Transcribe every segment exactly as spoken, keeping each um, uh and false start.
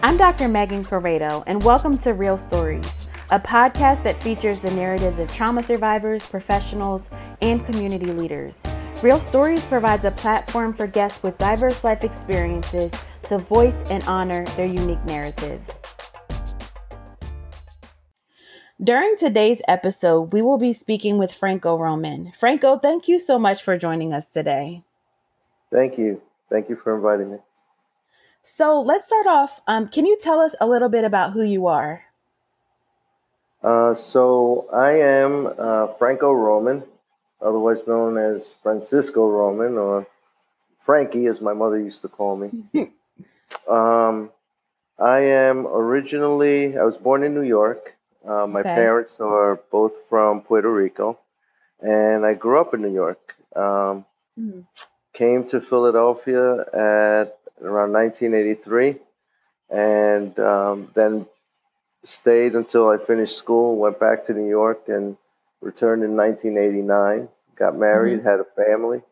I'm Doctor Megan Corrado, and welcome to Real Stories, a podcast that features the narratives of trauma survivors, professionals, and community leaders. Real Stories provides a platform for guests with diverse life experiences to voice and honor their unique narratives. During today's episode, we will be speaking with Francisco Roman. Francisco, thank you so much for joining us today. Thank you. Thank you for inviting me. So let's start off. Um, can you tell us a little bit about who you are? Uh, so I am uh, Francisco Roman, otherwise known as Francisco Roman, or Frankie, as my mother used to call me. um, I am originally, I was born in New York. Uh, my okay. parents are both from Puerto Rico, and I grew up in New York. Um, mm-hmm. Came to Philadelphia at around nineteen eighty-three, and um, then stayed until I finished school, went back to New York, and returned in nineteen eighty-nine, got married, mm-hmm. had a family,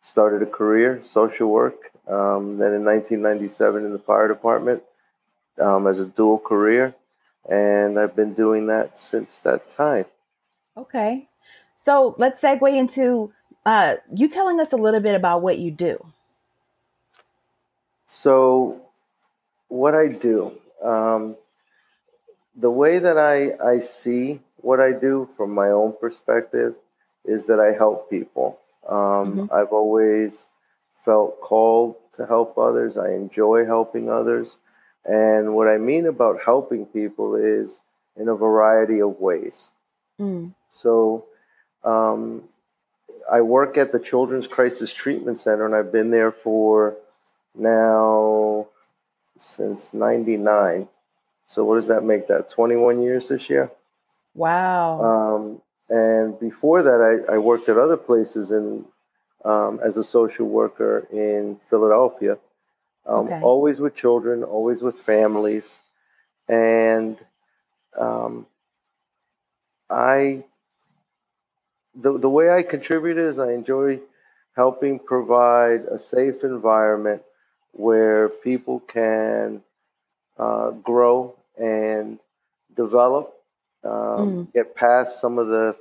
started a career, social work, um, then in nineteen ninety-seven in the fire department um, as a dual career, and I've been doing that since that time. Okay. So let's segue into uh, you telling us a little bit about what you do. So what I do, um, the way that I, I see what I do from my own perspective is that I help people. Um, mm-hmm. I've always felt called to help others. I enjoy helping others. And what I mean about helping people is in a variety of ways. Mm. So um, I work at the Children's Crisis Treatment Center, and I've been there for now since ninety-nine. So what does that make that? twenty-one years this year? Wow. Um, and before that, I, I worked at other places in um, as a social worker in Philadelphia, um, okay. always with children, always with families. And um, I, the, the way I contribute is I enjoy helping provide a safe environment where people can uh, grow and develop, um, mm. get past some of the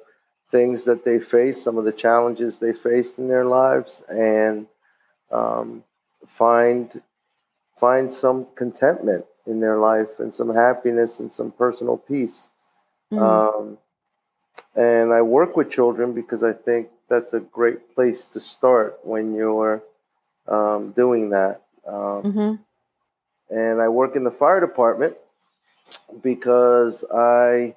things that they face, some of the challenges they faced in their lives, and um, find find some contentment in their life and some happiness and some personal peace. Mm. Um, and I work with children because I think that's a great place to start when you're um, doing that. Um, mm-hmm. And I work in the fire department because I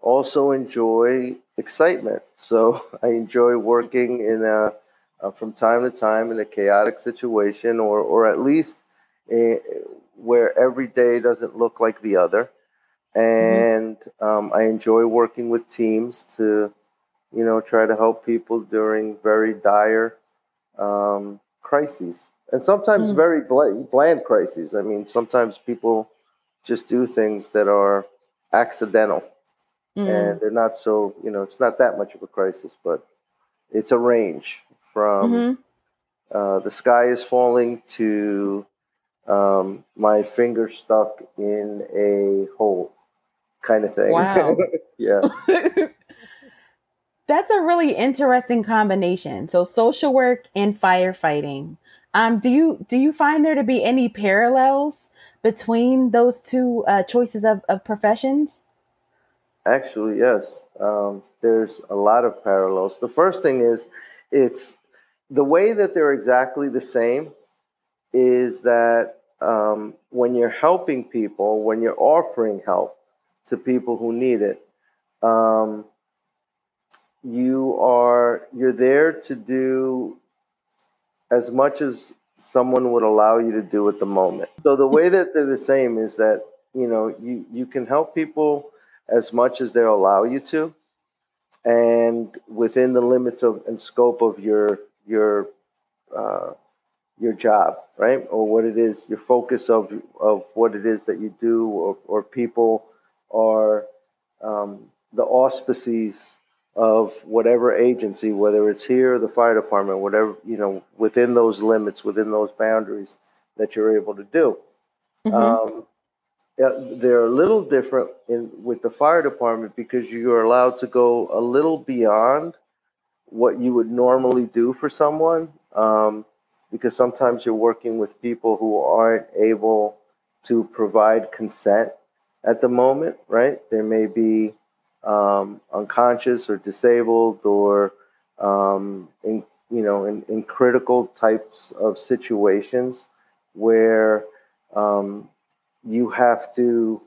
also enjoy excitement. So I enjoy working in a, uh, from time to time in a chaotic situation, or, or at least a, where every day doesn't look like the other. And mm-hmm. um, I enjoy working with teams to, you know, try to help people during very dire um, crises. And sometimes mm. very bl- bland crises. I mean, sometimes people just do things that are accidental. Mm. And they're not so, you know, it's not that much of a crisis, but it's a range from mm-hmm. uh, the sky is falling to um, my finger stuck in a hole kind of thing. Wow. Yeah. That's a really interesting combination. So social work and firefighting. Um, do you do you find there to be any parallels between those two uh, choices of, of professions? Actually, yes. Um, there's a lot of parallels. The first thing is, it's the way that they're exactly the same is that um, when you're helping people, when you're offering help to people who need it, um, You are, you're there to do as much as someone would allow you to do at the moment. So the way that they're the same is that, you know, you, you can help people as much as they allow you to, and within the limits of and scope of your, your, uh, your job, right? Or what it is, your focus of, of what it is that you do, or, or people are, um, the auspices of whatever agency, whether it's here, the fire department, whatever, you know, within those limits, within those boundaries that you're able to do. Mm-hmm. Um, They're a little different in with the fire department because you're allowed to go a little beyond what you would normally do for someone, um, because sometimes you're working with people who aren't able to provide consent at the moment, right? They may be um, unconscious or disabled or um, in you know in, in critical types of situations where um, you have to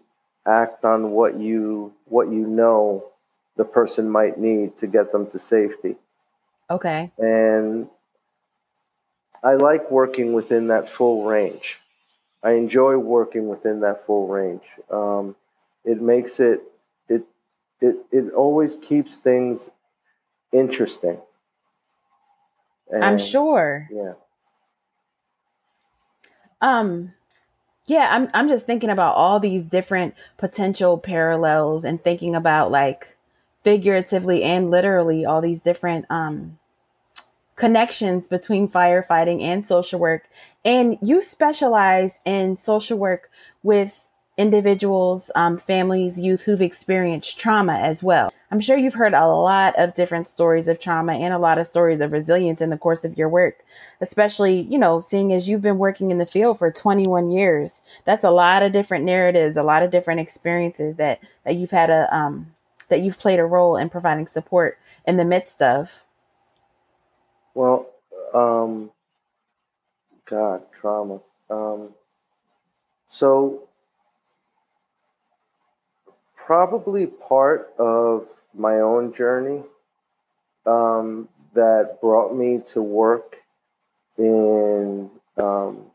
act on what you what you know the person might need to get them to safety. Okay. And I like working within that full range. I enjoy working within that full range. Um, it makes it, it, it, it always keeps things interesting. And, I'm sure. Yeah. Um, yeah, I'm, I'm just thinking about all these different potential parallels and thinking about like figuratively and literally all these different, um, connections between firefighting and social work. And you specialize in social work with individuals, um, families, youth who've experienced trauma as well. I'm sure you've heard a lot of different stories of trauma and a lot of stories of resilience in the course of your work, especially, you know, seeing as you've been working in the field for twenty-one years, that's a lot of different narratives, a lot of different experiences that, that you've had a, um, that you've played a role in providing support in the midst of. Well, um, God, trauma. Um, so probably part of my own journey um, that brought me to work in um,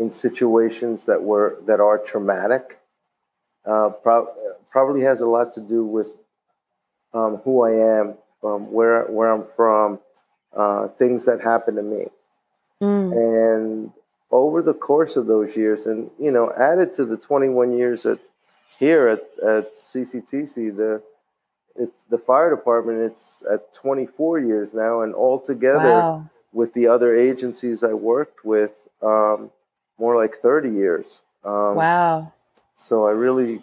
in situations that were that are traumatic uh, pro- probably has a lot to do with um, who I am, um, where where I'm from. Uh, things that happened to me. Mm. And over the course of those years, and, you know, added to the twenty-one years at here at, at C C T C, the it, the fire department, it's at twenty-four years now. And altogether wow. with the other agencies I worked with, um, more like thirty years. Um, wow. So I really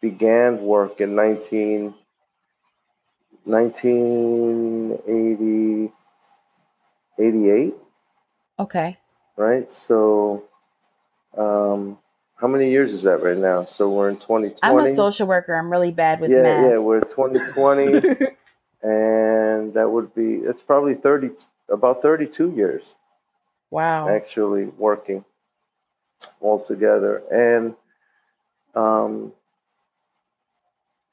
began work in nineteen eighty-eight. Okay. Right. So, um, how many years is that right now? So we're in twenty twenty. I'm a social worker. I'm really bad with yeah, math. Yeah. We're twenty twenty and that would be, it's probably thirty, about thirty-two years. Wow. Actually working all together. And, um,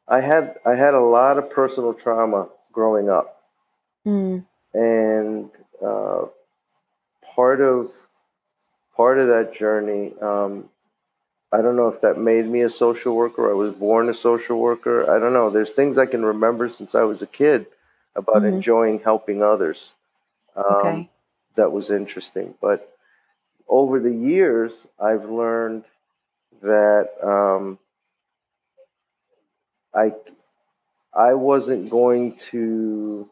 I had, I had a lot of personal trauma growing up. Mm. And, Uh, part of part of that journey, um, I don't know if that made me a social worker. I was born a social worker. I don't know. There's things I can remember since I was a kid about mm-hmm. enjoying helping others. Um, okay. That was interesting. But over the years, I've learned that um, I I wasn't going to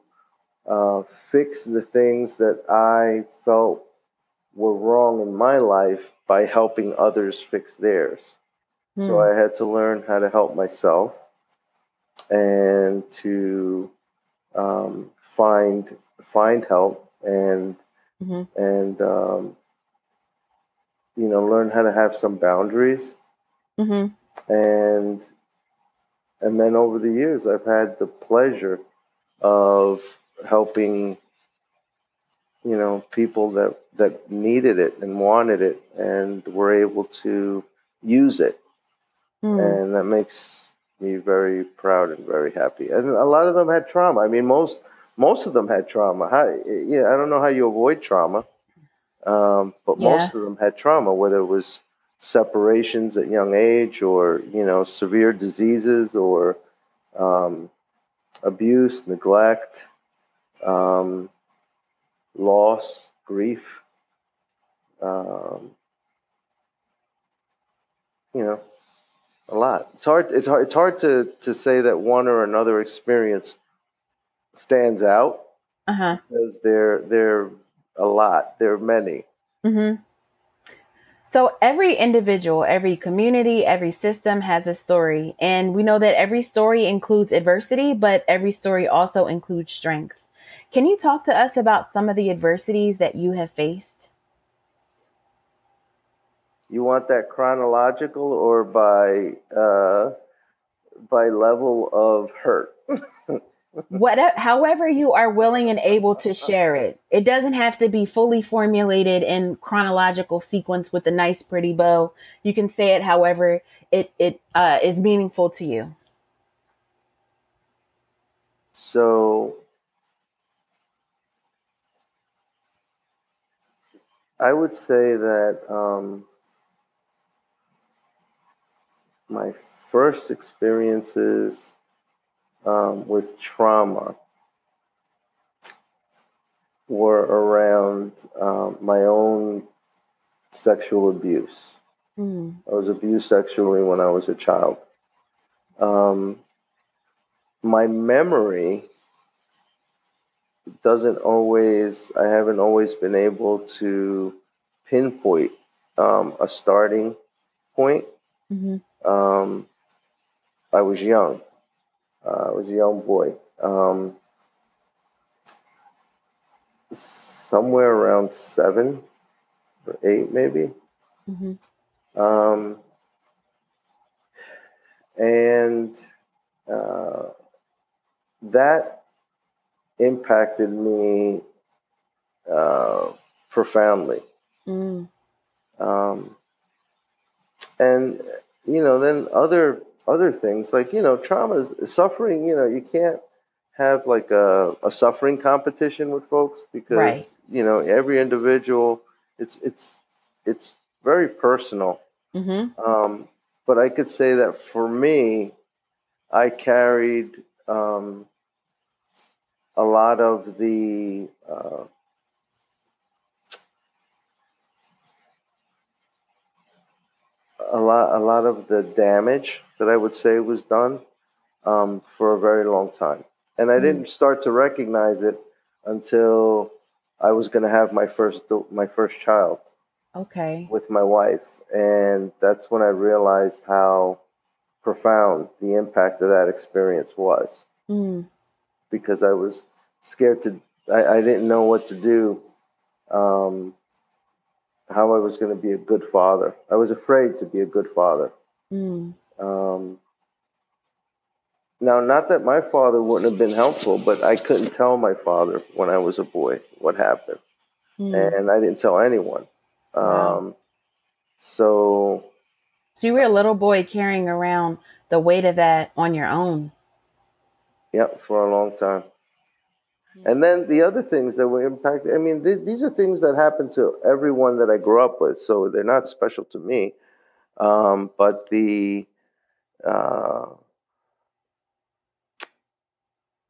Uh, fix the things that I felt were wrong in my life by helping others fix theirs. Mm. So I had to learn how to help myself and to um, find find help and mm-hmm. and um, you know learn how to have some boundaries. Mm-hmm. And and then over the years, I've had the pleasure of helping, you know, people that, that needed it and wanted it and were able to use it. Mm. And that makes me very proud and very happy. And a lot of them had trauma. I mean, most, most of them had trauma. How, yeah. I don't know how you avoid trauma. Um, but yeah. most of them had trauma, whether it was separations at young age or, you know, severe diseases or, um, abuse, neglect, Um, loss, grief, um, you know, a lot. It's hard. It's hard. It's hard to, to say that one or another experience stands out uh-huh. because they're they're a lot. There are many. Mm-hmm. So every individual, every community, every system has a story. And we know that every story includes adversity, but every story also includes strength. Can you talk to us about some of the adversities that you have faced? You want that chronological or by uh, by level of hurt? Whatever, however you are willing and able to share it. It doesn't have to be fully formulated in chronological sequence with a nice, pretty bow. You can say it however it, it uh, is meaningful to you. So I would say that um, my first experiences Um, with trauma were around um, my own sexual abuse. Mm. I was abused sexually when I was a child. Um, my memory doesn't always, I haven't always been able to pinpoint um, a starting point. Mm-hmm. Um, I was young. Uh, I was a young boy. Um, somewhere around seven or eight, maybe. Mm-hmm. Um, and uh, that impacted me uh, profoundly. Mm. Um, and, you know, then other Other things like, you know, trauma is suffering. You know, you can't have like a, a suffering competition with folks because, right. you know, every individual, it's it's it's very personal. Mm-hmm. Um, but I could say that for me, I carried um, a lot of the uh, a lot a lot of the damage that I would say was done um, for a very long time. And I mm. didn't start to recognize it until I was going to have my first my first child. Okay. With my wife. And that's when I realized how profound the impact of that experience was. Mm. Because I was scared to, I, I didn't know what to do, um, how I was going to be a good father. I was afraid to be a good father. Mm. Um, now, not that my father wouldn't have been helpful, but I couldn't tell my father when I was a boy what happened. Mm. And I didn't tell anyone. Um, wow. So. So you were a little boy carrying around the weight of that on your own. Yep, for a long time. Mm. And then the other things that were impacted, I mean, th- these are things that happen to everyone that I grew up with. So they're not special to me. Um, but the. Uh,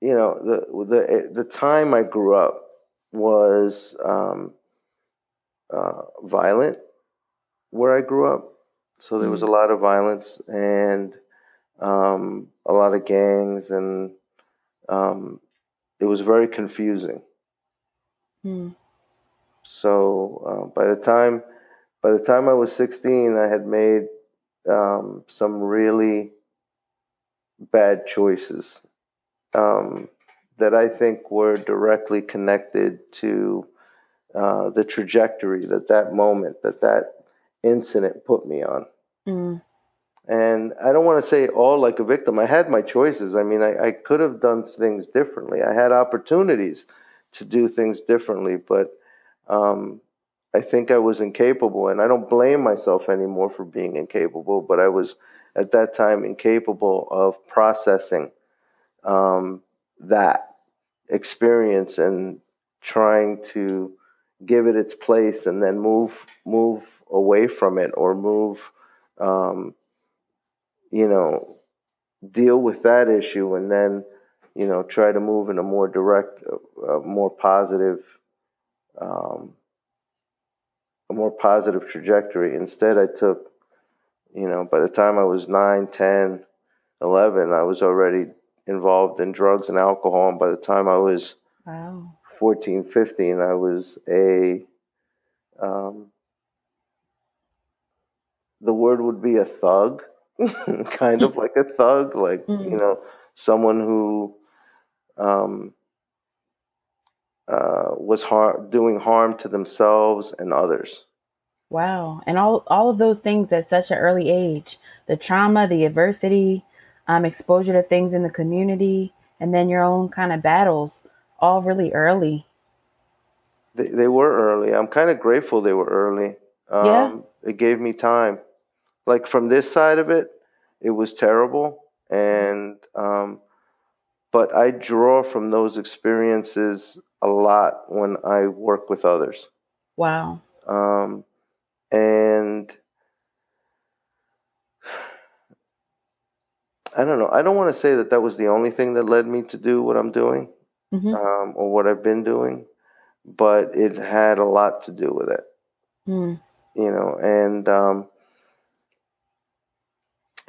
you know, the the the time I grew up was um, uh, violent where I grew up. So there was a lot of violence and um, a lot of gangs, and um, it was very confusing. Mm. So uh, by the time by the time I was sixteen, I had made Um, some really bad choices um, that I think were directly connected to uh, the trajectory that that moment, that that incident put me on. Mm. And I don't want to say all like a victim. I had my choices. I mean, I, I could have done things differently. I had opportunities to do things differently, but um, I think I was incapable, and I don't blame myself anymore for being incapable, but I was at that time incapable of processing um, that experience and trying to give it its place and then move move away from it or move, um, you know, deal with that issue and then, you know, try to move in a more direct, uh, more positive um a more positive trajectory. Instead, I took, you know, by the time I was nine, ten, eleven, I was already involved in drugs and alcohol. And by the time I was wow. fourteen, fifteen, I was a um, the word would be a thug, kind of like a thug, like, mm-hmm. you know, someone who um, uh, was har- doing harm to themselves and others. Wow. And all, all of those things at such an early age, the trauma, the adversity, um, exposure to things in the community, and then your own kind of battles, all really early. They, they were early. I'm kind of grateful they were early. Um, yeah. It gave me time. Like from this side of it, it was terrible. And, um, but I draw from those experiences a lot when I work with others. Wow. Um, and I don't know. I don't want to say that that was the only thing that led me to do what I'm doing, mm-hmm. um, or what I've been doing, but it had a lot to do with it, mm. you know, and, um,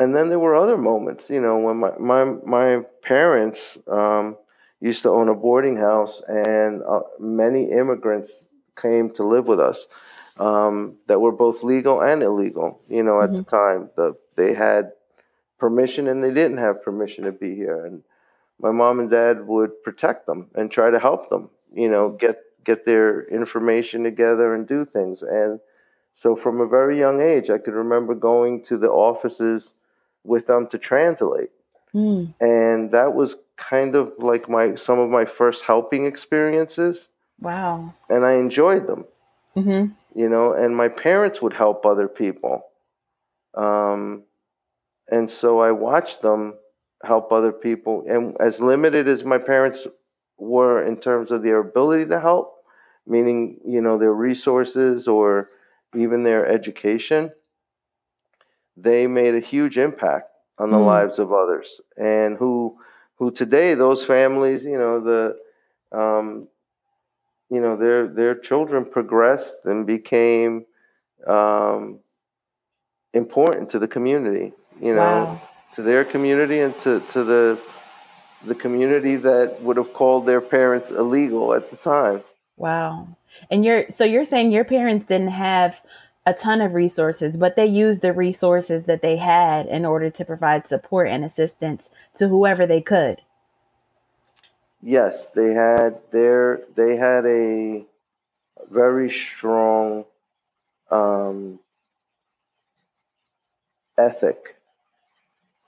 and then there were other moments, you know, when my, my, my parents, um, used to own a boarding house, and uh, many immigrants came to live with us, um, that were both legal and illegal, you know, at mm-hmm. the time the, they had permission and they didn't have permission to be here. And my mom and dad would protect them and try to help them, you know, get, get their information together and do things. And so from a very young age, I could remember going to the offices with them to translate. Mm. And that was kind of like my, some of my first helping experiences. Wow. And I enjoyed them, mm-hmm. you know, and my parents would help other people. Um, And so I watched them help other people. And as limited as my parents were in terms of their ability to help, meaning, you know, their resources or even their education, they made a huge impact on the mm. lives of others. And who who today, those families, you know, the um, you know, their their children progressed and became um, important to the community. You know, wow. to their community and to, to the the community that would have called their parents illegal at the time. Wow. And you're so you're saying your parents didn't have a ton of resources, but they used the resources that they had in order to provide support and assistance to whoever they could. Yes, they had their they had a very strong um, ethic,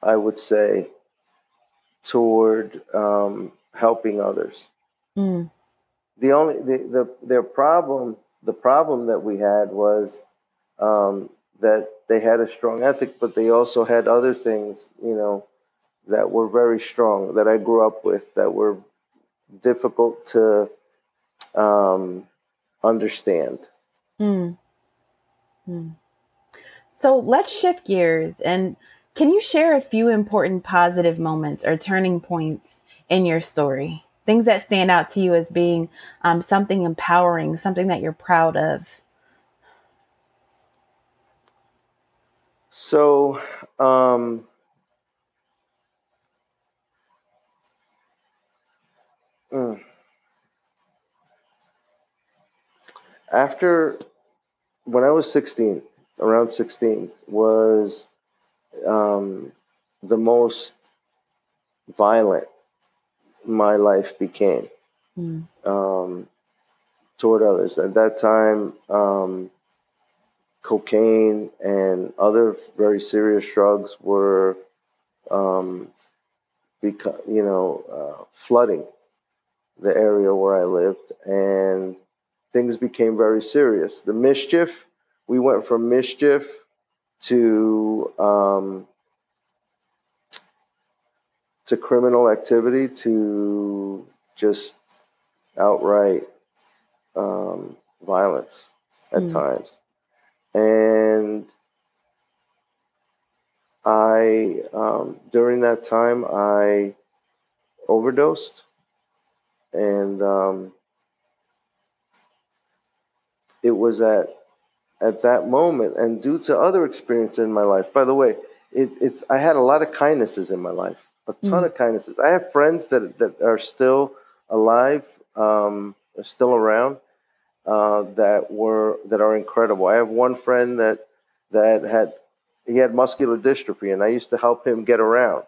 I would say, toward um, helping others. Mm. The only the, the their problem the problem that we had was um, that they had a strong ethic, but they also had other things, you know, that were very strong that I grew up with that were difficult to um, understand. Mm. Mm. So let's shift gears and. Can you share a few important positive moments or turning points in your story? Things that stand out to you as being um, something empowering, something that you're proud of. So, um, after when I was sixteen, around sixteen was. Um, the most violent my life became mm. um, toward others. At that time, um, cocaine and other very serious drugs were, um, beca- you know, uh, flooding the area where I lived, and things became very serious. The mischief, we went from mischief to um, to criminal activity, to just outright um, violence at mm. times. And I, um, during that time, I overdosed, and um, it was at at that moment, and due to other experience in my life, by the way, it, it's, I had a lot of kindnesses in my life, a ton mm. of kindnesses. I have friends that, that are still alive, um, are still around, uh, that were, that are incredible. I have one friend that, that had he had muscular dystrophy, and I used to help him get around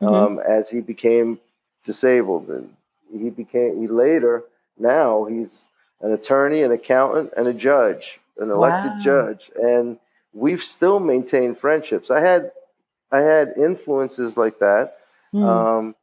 um, mm-hmm. as he became disabled. And he became, he later, now he's an attorney, an accountant, and a judge, an elected wow. judge. And we've still maintained friendships. I had, I had influences like that. Mm. Um,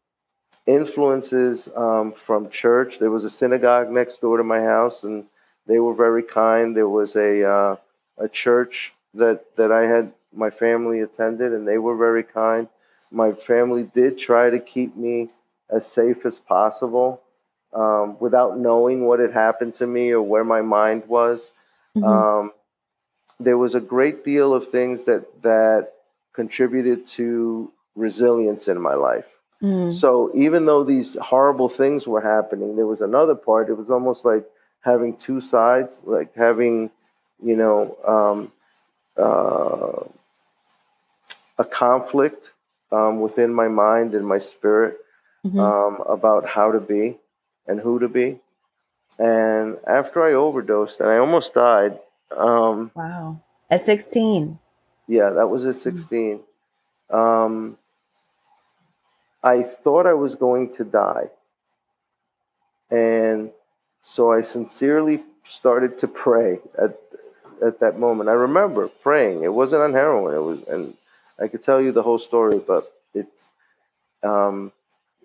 influences um, from church. There was a synagogue next door to my house, and they were very kind. There was a uh, a church that that I had my family attended, and they were very kind. My family did try to keep me as safe as possible, um, without knowing what had happened to me or where my mind was. Mm-hmm. Um, there was a great deal of things that that contributed to resilience in my life. Mm. So even though these horrible things were happening, there was another part. It was almost like having two sides, like having, you know, um, uh, a conflict um, within my mind and my spirit mm-hmm. um, about how to be and who to be. And after I overdosed and I almost died. Um, wow. At sixteen. Yeah, that was at sixteen. Mm. Um, I thought I was going to die. And so I sincerely started to pray at at that moment. I remember praying. It wasn't on heroin. It was, and I could tell you the whole story, but it's, um,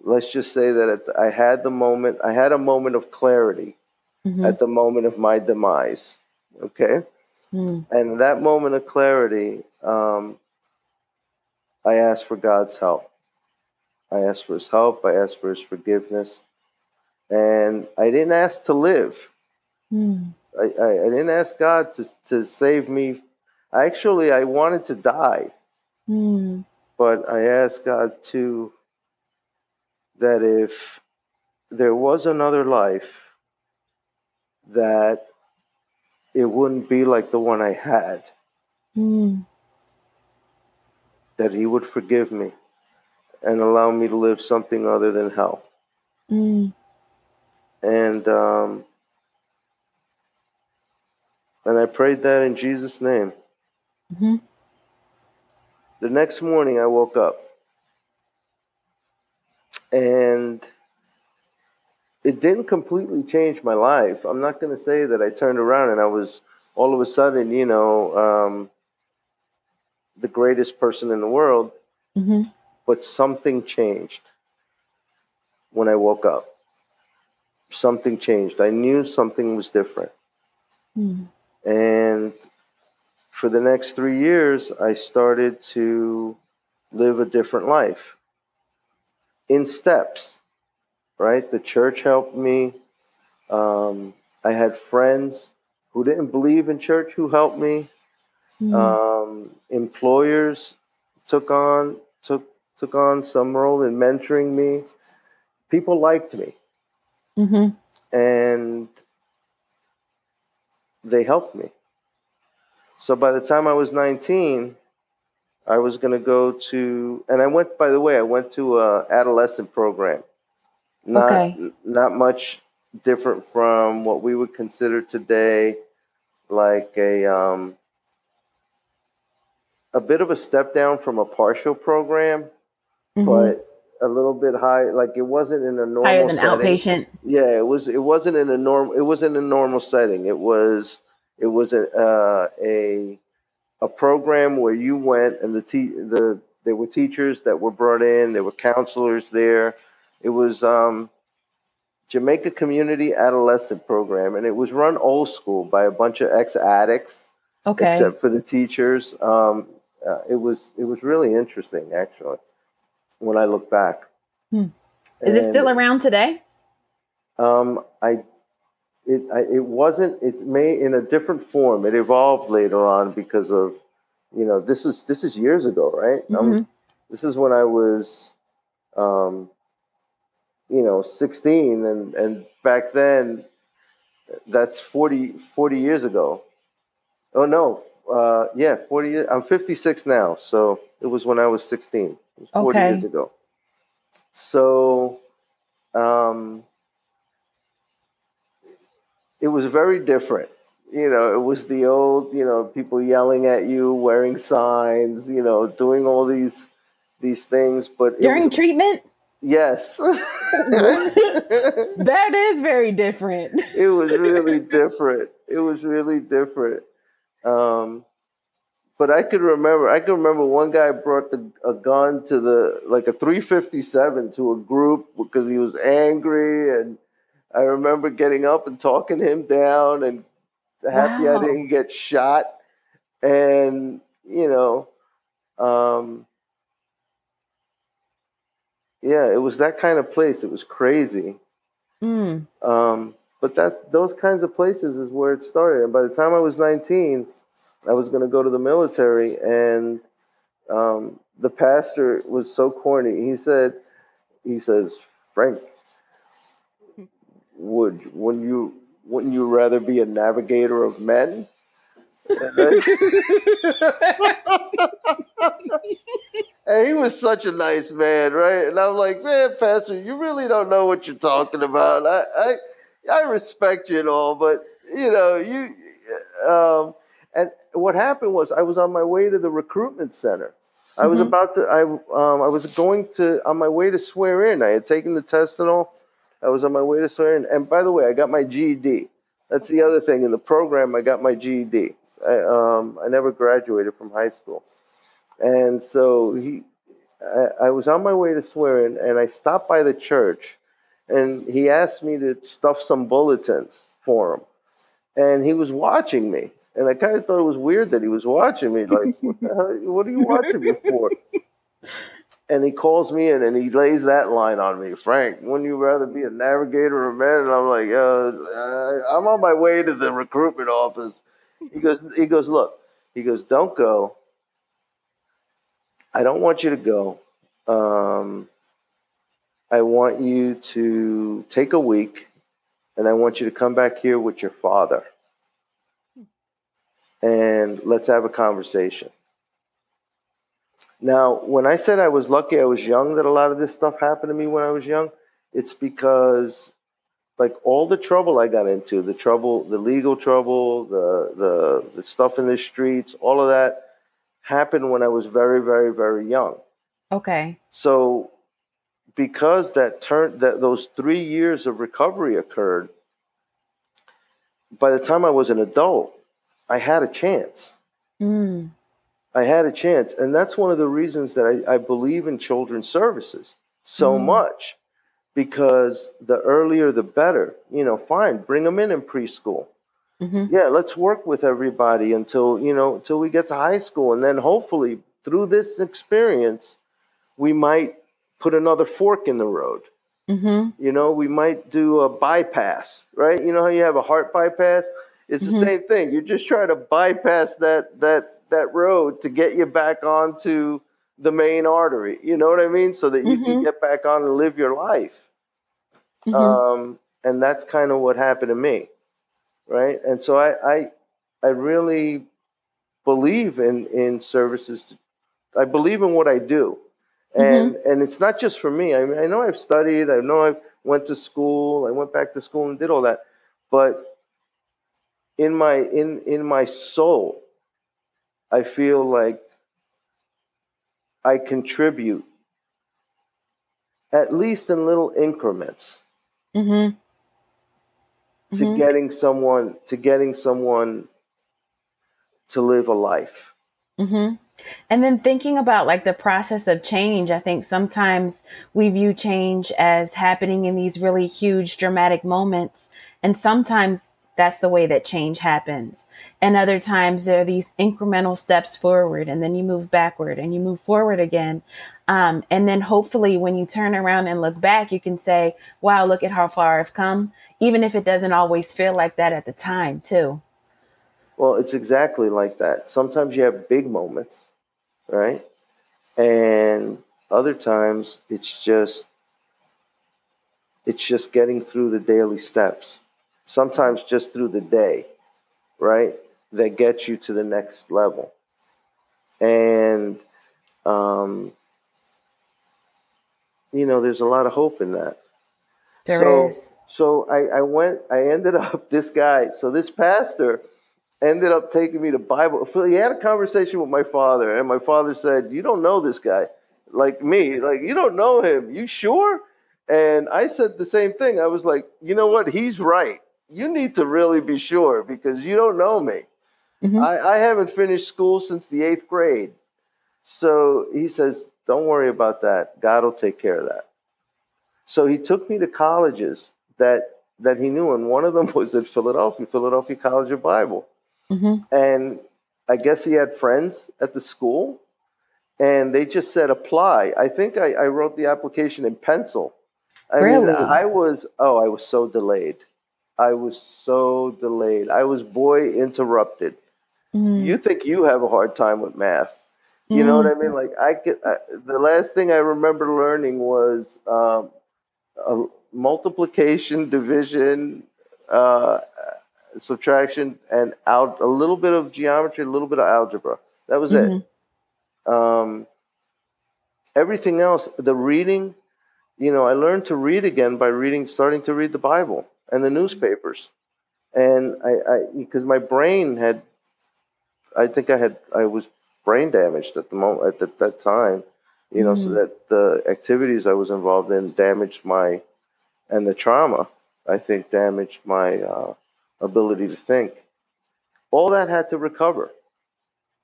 let's just say that at the, I had the moment, I had a moment of clarity mm-hmm. at the moment of my demise. Okay. Mm. And that moment of clarity, um, I asked for God's help. I asked for his help. I asked for his forgiveness. And I didn't ask to live. Mm. I, I, I didn't ask God to, to save me. Actually, I wanted to die. Mm. But I asked God, too, that if there was another life, that it wouldn't be like the one I had. Mm. That he would forgive me and allow me to live something other than hell. Mm. And um, and I prayed that in Jesus' name. Mm-hmm. The next morning I woke up. And it didn't completely change my life. I'm not going to say that I turned around and I was all of a sudden, you know, um, the greatest person in the world. Mm-hmm. But something changed when I woke up. Something changed. I knew something was different. Mm. And for the next three years, I started to live a different life in steps, right? The church helped me. Um, I had friends who didn't believe in church who helped me. Mm. Um, employers took on, took, took on some role in mentoring me. People liked me. Mm-hmm. And they helped me. So by the time I was nineteen, I was going to go to, and I went, by the way, I went to a adolescent program. Not, okay. not much different from what we would consider today, like a, um, a bit of a step down from a partial program. Mm-hmm. But a little bit high, like it wasn't in a normal higher than setting. Outpatient. Yeah, it was. It wasn't in a normal. It wasn't a normal setting. It was. It was a uh, a a program where you went, and the te- the there were teachers that were brought in. There were counselors there. It was um, Jamaica Community Adolescent Program, and it was run old school by a bunch of ex addicts. Okay. Except for the teachers, um, uh, it was it was really interesting, actually. When I look back, hmm. is and, it still around today? Um, I, it, I, it wasn't. It may in a different form. It evolved later on because of, you know, this is this is years ago, right? Mm-hmm. Um, this is when I was, um, you know, sixteen, and and back then, that's forty, forty years ago. Oh no, uh, yeah, forty years. I'm fifty-six now, so it was when I was sixteen. forty okay. years ago. So um, it was very different. you know, it was the old, you know, people yelling at you, wearing signs, you know, doing all these these things. But during was, treatment? Yes. That is very different. It was really different. It was really different. Um, but I could remember, I could remember one guy brought the, a gun to the, like a three fifty-seven to a group because he was angry. And I remember getting up and talking him down and happy wow. I didn't get shot. And, you know, um, yeah, it was that kind of place. It was crazy. Mm. Um, but that those kinds of places is where it started. And by the time I was nineteen, I was going to go to the military. And um, the pastor was so corny. He said, he says, Frank, would when you wouldn't you rather be a navigator of men? And he was such a nice man, right? And I'm like, man, Pastor, you really don't know what you're talking about. I, I, I respect you and all, but you know, you. Um, and what happened was, I was on my way to the recruitment center. I mm-hmm. was about to. I, um, I was going to on my way to swear in. I had taken the test and all. I was on my way to swear in. And by the way, I got my G E D. That's the other thing in the program. I got my G E D. I, um, I never graduated from high school. And so he, I, I was on my way to swear in, and I stopped by the church, and he asked me to stuff some bulletins for him. And he was watching me, and I kind of thought it was weird that he was watching me. Like, what the hell, what are you watching me for? And he calls me in, and he lays that line on me. Frank, wouldn't you rather be a navigator or a man? And I'm like, uh, I'm on my way to the recruitment office. He goes, he goes, look, he goes, don't go. I don't want you to go. Um, I want you to take a week, and I want you to come back here with your father. And let's have a conversation. Now, when I said I was lucky I was young that a lot of this stuff happened to me when I was young, it's because, like, all the trouble I got into, the trouble, the legal trouble, the the, the stuff in the streets, all of that, happened when I was very, very, very young. Okay. So because that turn that those three years of recovery occurred, by the time I was an adult, I had a chance. Mm. I had a chance. And that's one of the reasons that I, I believe in children's services so mm. much, because the earlier, the better. You know, fine, bring them in in preschool. Mm-hmm. Yeah, let's work with everybody until, you know, until we get to high school. And then hopefully through this experience, we might put another fork in the road. Mm-hmm. You know, we might do a bypass, right? You know how you have a heart bypass? It's mm-hmm. the same thing. You're just trying to bypass that that that road to get you back onto the main artery. You know what I mean? So that you mm-hmm. can get back on and live your life. Mm-hmm. Um, and that's kind of what happened to me. Right. And so I, I, I really believe in, in services. I believe in what I do. And, mm-hmm. and it's not just for me. I mean, I know I've studied, I know I went to school, I went back to school and did all that, but in my, in, in my soul, I feel like I contribute at least in little increments. Mm-hmm. To mm-hmm. getting someone, to getting someone to live a life. Mm-hmm. And then thinking about like the process of change, I think sometimes we view change as happening in these really huge dramatic moments. And sometimes that's the way that change happens. And other times there are these incremental steps forward, and then you move backward and you move forward again. Um, and then hopefully when you turn around and look back, you can say, wow, look at how far I've come, even if it doesn't always feel like that at the time too. Well, it's exactly like that. Sometimes you have big moments, right? And other times it's just, it's just getting through the daily steps. Sometimes just through the day, right, that gets you to the next level. And, um, you know, there's a lot of hope in that. There so, is. So I, I went, I ended up this guy. So this pastor ended up taking me to Bible. He had a conversation with my father, and my father said, you don't know this guy, like me. Like, you don't know him. You sure? And I said the same thing. I was like, you know what? He's right. You need to really be sure because you don't know me. Mm-hmm. I, I haven't finished school since the eighth grade. So he says, don't worry about that. God will take care of that. So he took me to colleges that that he knew, and one of them was at Philadelphia, Philadelphia College of Bible. Mm-hmm. And I guess he had friends at the school, and they just said, apply. I think I, I wrote the application in pencil. I really? mean, I was, oh, I was so delayed. I was so delayed. I was boy interrupted. Mm-hmm. You think you have a hard time with math. You know what I mean? Like I could, I, the last thing I remember learning was um, uh, multiplication, division, uh, subtraction, and out a little bit of geometry, a little bit of algebra. That was mm-hmm. it. Um, everything else, the reading, you know, I learned to read again by reading, starting to read the Bible and the newspapers, and I, I because my brain had, I think I had, I was. brain damaged at the moment at the, that time, you know, mm-hmm. so that the activities I was involved in damaged my, and the trauma, I think, damaged my uh, ability to think. All that had to recover.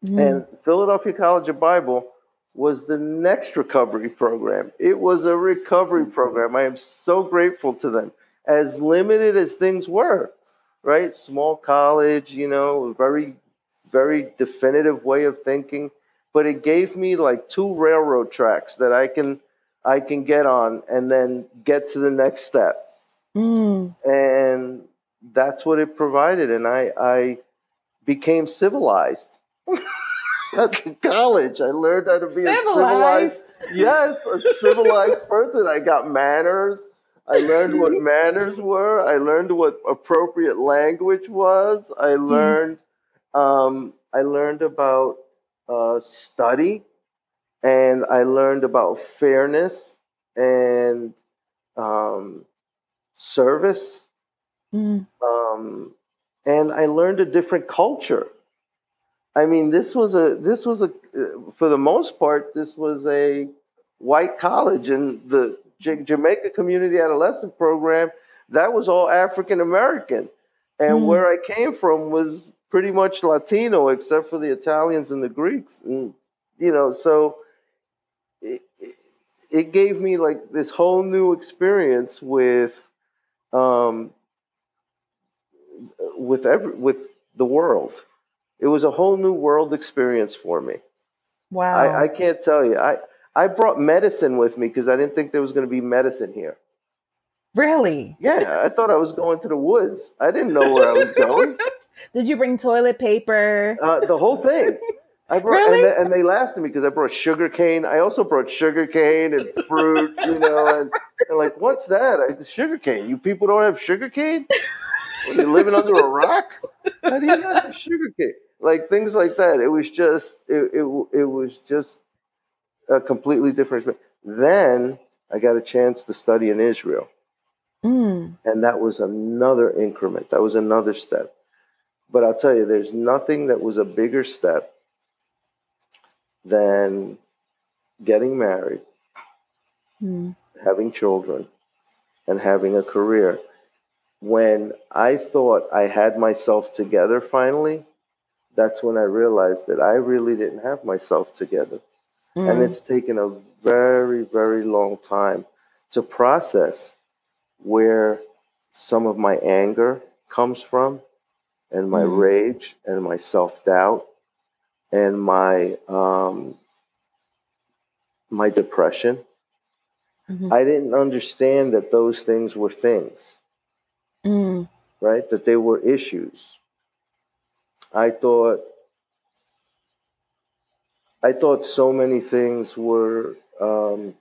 Mm-hmm. And Philadelphia College of Bible was the next recovery program. It was a recovery program. I am so grateful to them, as limited as things were, right? Small college, you know, very very definitive way of thinking, but it gave me like two railroad tracks that I can, I can get on and then get to the next step. Mm. And that's what it provided. And I, I became civilized at the college. I learned how to be civilized. a civilized, yes, a civilized person. I got manners. I learned what manners were. I learned what appropriate language was. I learned, mm. Um, I learned about uh, study, and I learned about fairness and um, service. Mm. Um, and I learned a different culture. I mean, this was a, this was a, for the most part, this was a white college, and the J- Jamaica Community Adolescent Program, that was all African American. And mm. where I came from was pretty much Latino, except for the Italians and the Greeks. And, you know, so it, it gave me like this whole new experience with, um, with every, with the world. It was a whole new world experience for me. Wow. I, I can't tell you. I, I brought medicine with me because I didn't think there was going to be medicine here. Really? Yeah. I thought I was going to the woods. I didn't know where I was going. Did you bring toilet paper? Uh, the whole thing. I brought, really? and, they, and they laughed at me because I brought sugar cane. I also brought sugar cane and fruit, you know, and they're like, what's that? I, sugar cane. You people don't have sugar cane? What, are you living under a rock? How do you not have sugar cane? Like things like that. It was just, it, it, it was just a completely different experience. Then I got a chance to study in Israel. Mm. And that was another increment. That was another step. But I'll tell you, there's nothing that was a bigger step than getting married, mm. having children, and having a career. When I thought I had myself together finally, that's when I realized that I really didn't have myself together. Mm. And it's taken a very, very long time to process where some of my anger comes from, and my mm-hmm. rage, and my self-doubt, and my um, my depression. Mm-hmm. I didn't understand that those things were things, mm. right? That they were issues. I thought, I thought so many things were, um,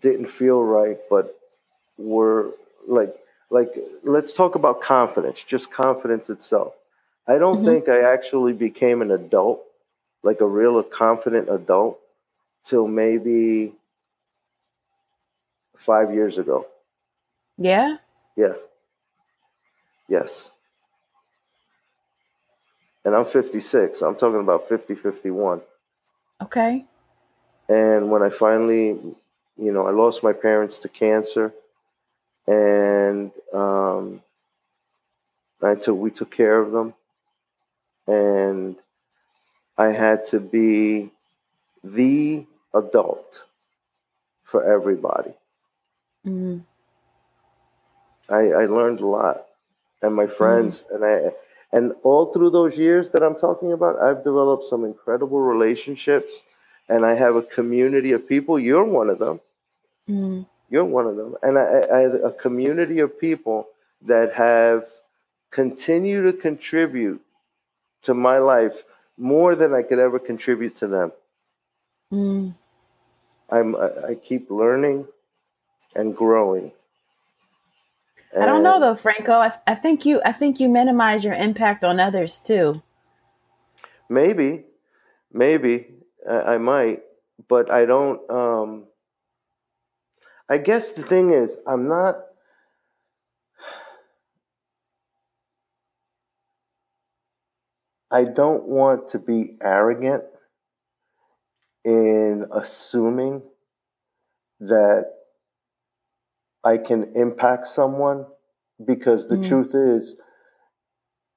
didn't feel right, but were like, like, let's talk about confidence, just confidence itself. I don't mm-hmm. think I actually became an adult, like a real confident adult, till maybe five years ago. Yeah? Yeah. Yes. and I'm fifty-six. I'm talking about fifty, fifty-one. Okay. And when I finally, you know, I lost my parents to cancer, and um, I took, we took care of them, and I had to be the adult for everybody. Mm-hmm. I, I learned a lot, and my friends, mm-hmm. and I, and all through those years that I'm talking about, I've developed some incredible relationships, and I have a community of people. You're one of them. Mm-hmm. You're one of them. And I, I, I have a community of people that have continued to contribute to my life more than I could ever contribute to them. Mm. I'm, I, I keep learning and growing. And I don't know though, Franco. I, I think you, I think you minimize your impact on others too. Maybe, maybe I, I might, but I don't, um, I guess the thing is, I'm not, I don't want to be arrogant in assuming that I can impact someone, because the mm. truth is,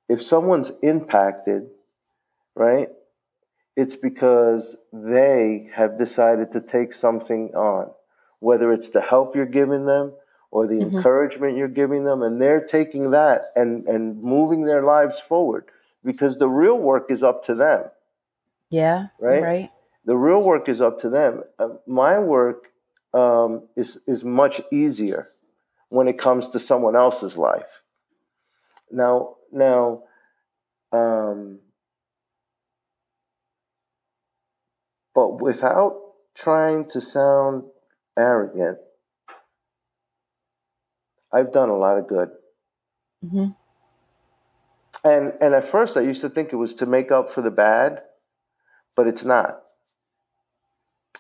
if someone's impacted, right, it's because they have decided to take something on, whether it's the help you're giving them or the mm-hmm. encouragement you're giving them, and they're taking that and, and moving their lives forward, because the real work is up to them. Yeah. Right. Right. The real work is up to them. Uh, my work um, is, is much easier when it comes to someone else's life. Now, now, um, but without trying to sound arrogant, I've done a lot of good. Mm-hmm. And and at first I used to think it was to make up for the bad, but it's not.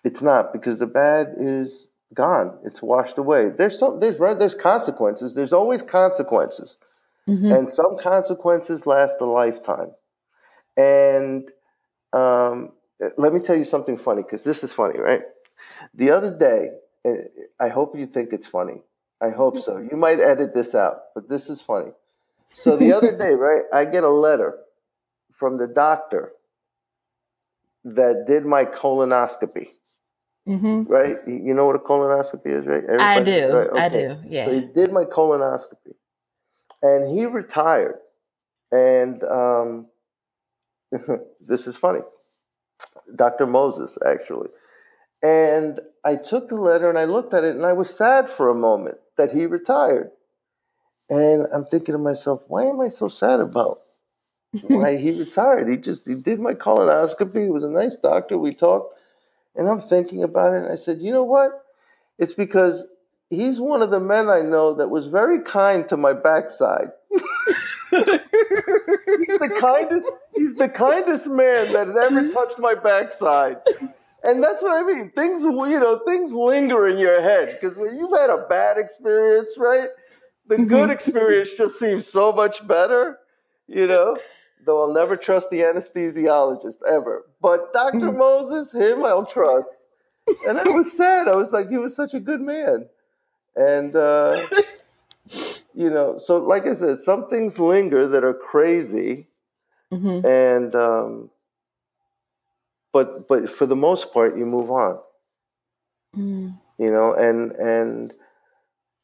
It's not, because the bad is gone. It's washed away. There's some there's there's consequences. There's always consequences. Mm-hmm. And some consequences last a lifetime. And um, let me tell you something funny, because this is funny, right? The other day, I hope you think it's funny. I hope so. You might edit this out, but this is funny. So the other day, right, I get a letter from the doctor that did my colonoscopy, mm-hmm. right? You know what a colonoscopy is, right? Everybody, I do. Right? Okay. I do, yeah. So he did my colonoscopy, and he retired. And um, this is funny. Doctor Moses, actually. And I took the letter and I looked at it, and I was sad for a moment that he retired. And I'm thinking to myself, why am I so sad about why he retired? He just, he did my colonoscopy. He was a nice doctor. We talked. And I'm thinking about it. And I said, you know what? It's because he's one of the men I know that was very kind to my backside. he's the kindest, he's the kindest man that had ever touched my backside. And that's what I mean. Things, you know, things linger in your head, because when you've had a bad experience, right? The good experience just seems so much better, you know, though I'll never trust the anesthesiologist ever. But Doctor Moses, him I'll trust. And I was sad. I was like, he was such a good man. And, uh, you know, so like I said, some things linger that are crazy. Mm-hmm. And um, but but for the most part, you move on, mm. you know, and and.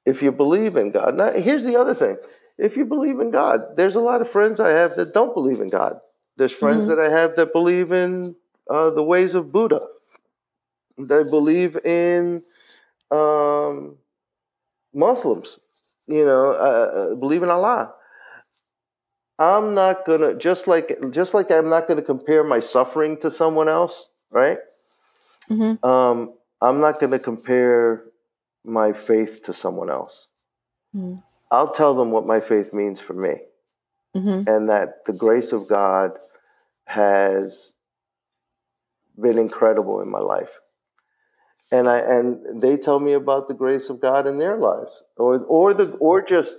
If you believe in God. Now, here's the other thing. If you believe in God, there's a lot of friends I have that don't believe in God. There's friends mm-hmm. that I have that believe in uh, the ways of Buddha. They believe in um, Muslims, you know, uh, believe in Allah. I'm not going to, just like, just like I'm not going to compare my suffering to someone else, right? Mm-hmm. Um, I'm not going to compare my faith to someone else. Mm. I'll tell them what my faith means for me, mm-hmm. and that the grace of God has been incredible in my life. And I and they tell me about the grace of God in their lives, or or the or just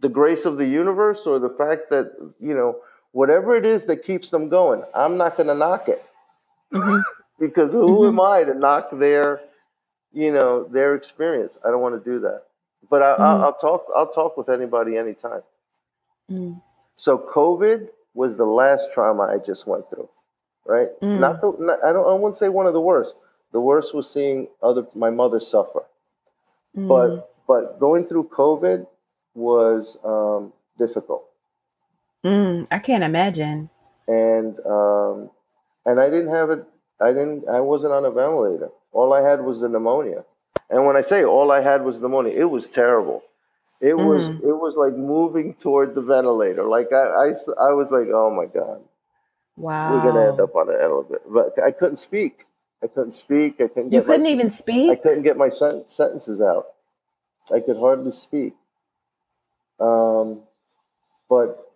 the grace of the universe, or the fact that, you know, whatever it is that keeps them going, I'm not going to knock it. Mm-hmm. Because who mm-hmm. am I to knock their, you know, their experience? I don't want to do that. But I, mm-hmm. I'll, I'll talk. I'll talk with anybody anytime. Mm-hmm. So COVID was the last trauma I just went through, right? Mm-hmm. Not the. Not, I don't. I wouldn't say one of the worst. The worst was seeing other my mother suffer. Mm-hmm. But but going through COVID was um, difficult. Mm, I can't imagine. And um, and I didn't have it. I didn't. I wasn't on a ventilator. All I had was the pneumonia. And when I say all I had was pneumonia, it was terrible. It mm-hmm. was it was like moving toward the ventilator. Like I, I, I was like, oh my God, wow, we're gonna end up on an elevator. But I couldn't speak. I couldn't speak. I couldn't. You get couldn't my, even speak. I couldn't get my sen- sentences out. I could hardly speak. Um, but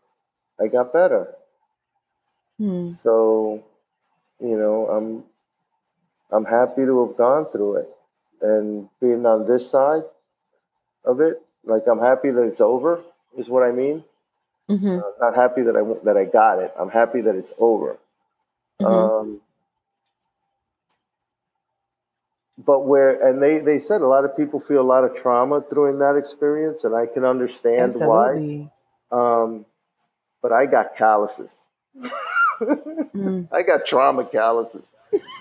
I got better. Hmm. So, you know, I'm I'm happy to have gone through it and being on this side of it. Like, I'm happy that it's over, is what I mean. Mm-hmm. Uh, not happy that I that I got it. I'm happy that it's over. Mm-hmm. Um, but where and they they said a lot of people feel a lot of trauma during that experience, and I can understand Absolutely. why. Um, but I got calluses. Mm. I got trauma calluses.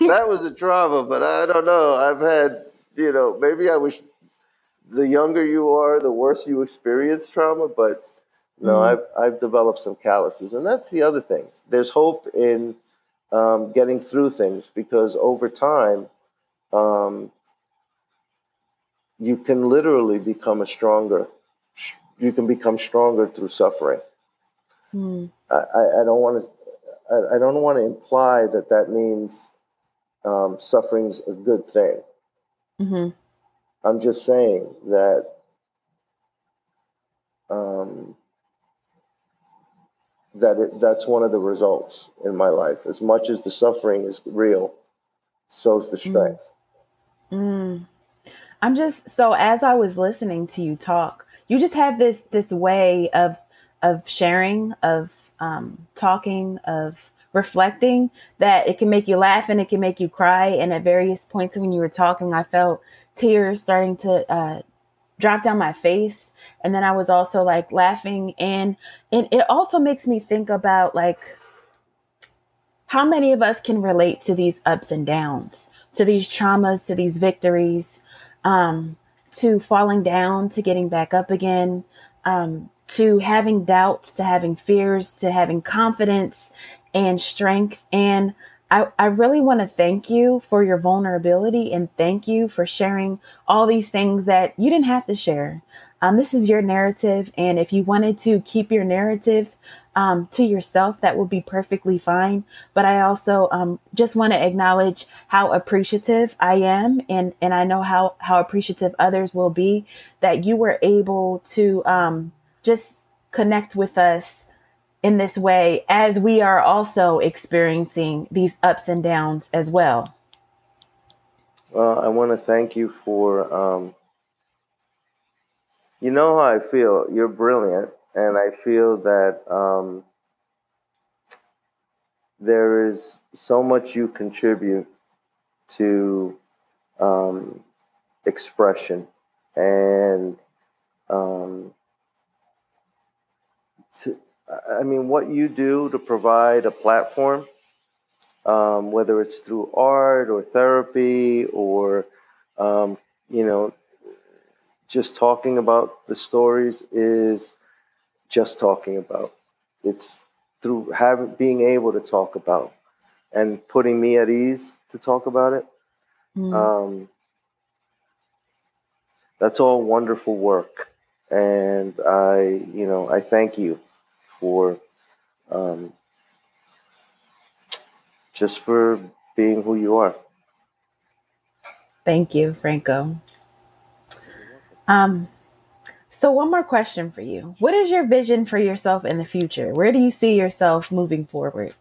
That was a trauma, but I don't know. I've had, you know, maybe I wish the younger you are, the worse you experience trauma, but no, mm. I've, I've developed some calluses. And that's the other thing. There's hope in um, getting through things, because over time, um, you can literally become a stronger, you can become stronger through suffering. Mm. I, I don't want to, I don't want to imply that that means um, suffering's a good thing. Mm-hmm. I'm just saying that um, that it, that's one of the results in my life. As much as the suffering is real, so is the strength. Mm. Mm. I'm just so as I was listening to you talk, you just have this this way of of sharing, of Um, talking, of reflecting, that it can make you laugh and it can make you cry. And at various points when you were talking, I felt tears starting to uh, drop down my face. And then I was also like laughing. And, and it also makes me think about like how many of us can relate to these ups and downs, to these traumas, to these victories, um, to falling down, to getting back up again, um, to having doubts, to having fears, to having confidence and strength. And I, I really want to thank you for your vulnerability, and thank you for sharing all these things that you didn't have to share. Um, this is your narrative. And if you wanted to keep your narrative um, to yourself, that would be perfectly fine. But I also um, just want to acknowledge how appreciative I am. And, and I know how, how appreciative others will be that you were able to um, just connect with us in this way, as we are also experiencing these ups and downs as well. Well, I want to thank you for, um, you know how I feel. You're brilliant. And I feel that um, there is so much you contribute to um, expression and um To, I mean, what you do to provide a platform, um, whether it's through art or therapy or, um, you know, just talking about the stories is just talking about. It's through having being able to talk about and putting me at ease to talk about it. Mm. Um, that's all wonderful work. And I, you know, I thank you for um, just for being who you are. Thank you, Franco. Um, so one more question for you. What is your vision for yourself in the future? Where do you see yourself moving forward?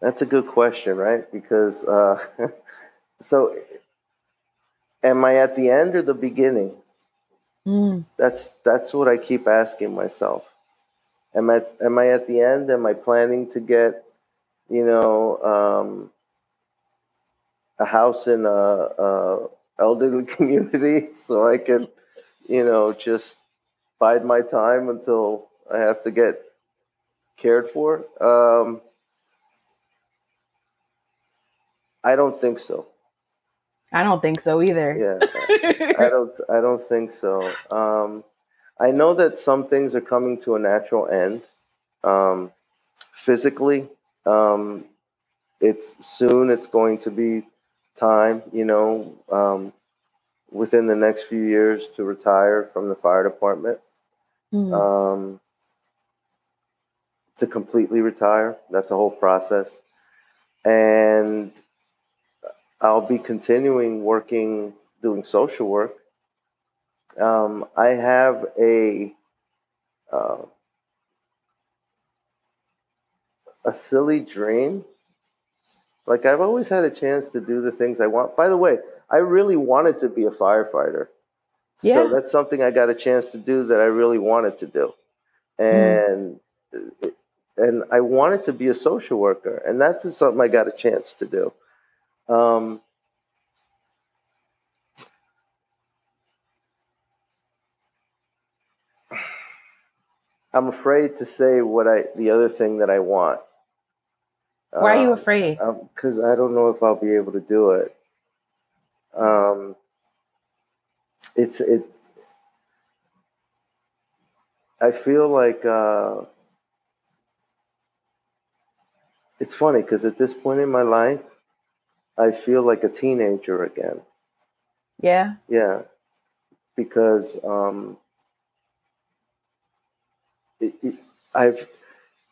That's a good question, right? Because uh, so am I at the end or the beginning? Mm. That's that's what I keep asking myself. Am I am I at the end? Am I planning to get, you know, um, a house in a, a elderly community so I can, you know, just bide my time until I have to get cared for? Um, I don't think so. I don't think so either. Yeah, I don't. I don't think so. Um, I know that some things are coming to a natural end. Um, physically, um, it's soon. It's going to be time, you know, um, within the next few years to retire from the fire department, mm-hmm. um, to completely retire. That's a whole process, and I'll be continuing working, doing social work. Um, I have a uh, a silly dream. Like, I've always had a chance to do the things I want. By the way, I really wanted to be a firefighter. Yeah. So that's something I got a chance to do that I really wanted to do. And mm. and I wanted to be a social worker. And that's just something I got a chance to do. Um, I'm afraid to say what I, the other thing that I want. Why um, are you afraid? Um, 'cause I don't know if I'll be able to do it. Um, it's, it, I feel like, uh, it's funny 'cause at this point in my life, I feel like a teenager again. Yeah. Yeah. Because um, it, it, I've,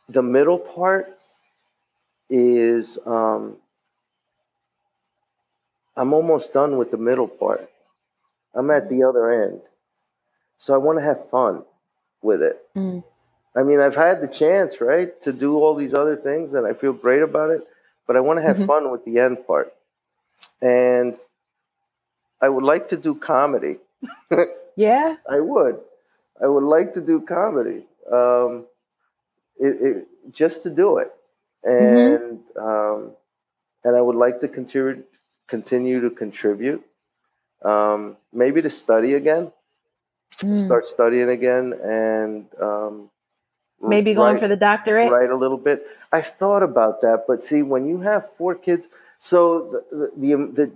the middle part is, um, I'm almost done with the middle part. I'm at the other end. So I want to have fun with it. Mm. I mean, I've had the chance, right, to do all these other things and I feel great about it, but I want to have mm-hmm. fun with the end part. And I would like to do comedy. Yeah, I would. I would like to do comedy, um, it, it, just to do it, and mm-hmm. um, and I would like to continue continue to contribute. Um, maybe to study again, mm. start studying again, and um, maybe going write, for the doctorate. Write a little bit. I've thought about that, but see, when you have four kids. So the the the,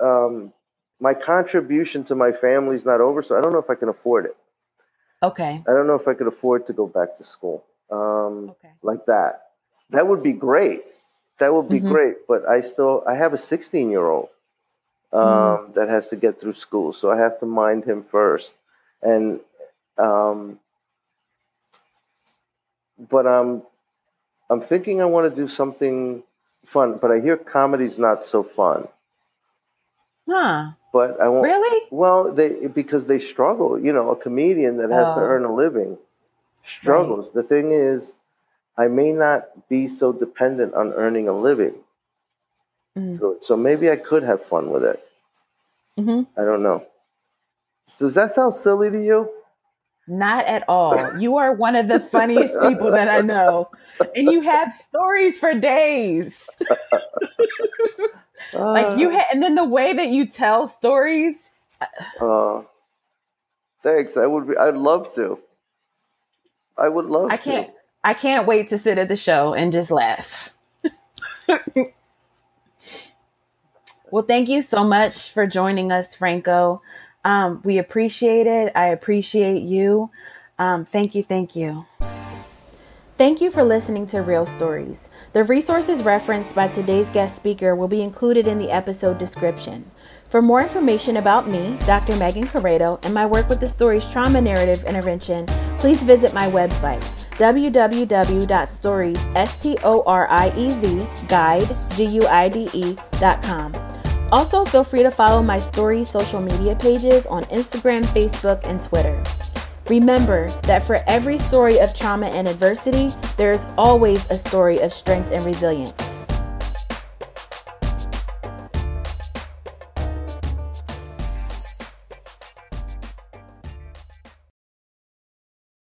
the um, my contribution to my family is not over, so I don't know if I can afford it. Okay. I don't know if I could afford to go back to school um, okay. like that. That would be great. That would be mm-hmm. great. But I still I have a sixteen-year-old um, mm-hmm. that has to get through school, so I have to mind him first. And um, but I'm I'm thinking I want to do something fun, but I hear comedy's not so fun. Huh. But I won't. Really? Well, they because they struggle. You know, a comedian that has oh. to earn a living struggles. Right. The thing is, I may not be so dependent on earning a living. Mm. So, so maybe I could have fun with it. Mm-hmm. I don't know. Does that sound silly to you? Not at all. You are one of the funniest people that I know. And you have stories for days. uh, like you ha- and then the way that you tell stories. Uh, thanks. I would be, I'd love to. I would love I can't, to. I can't wait to sit at the show and just laugh. Well, thank you so much for joining us, Franco. Um, we appreciate it. I appreciate you. Um, thank you. Thank you. Thank you for listening to Real Stories. The resources referenced by today's guest speaker will be included in the episode description. For more information about me, Doctor Megan Corrado, and my work with the Stories Trauma Narrative Intervention, please visit my website, w w w dot stories guide dot com. Also, feel free to follow my Stories social media pages on Instagram, Facebook, and Twitter. Remember that for every story of trauma and adversity, there is always a story of strength and resilience.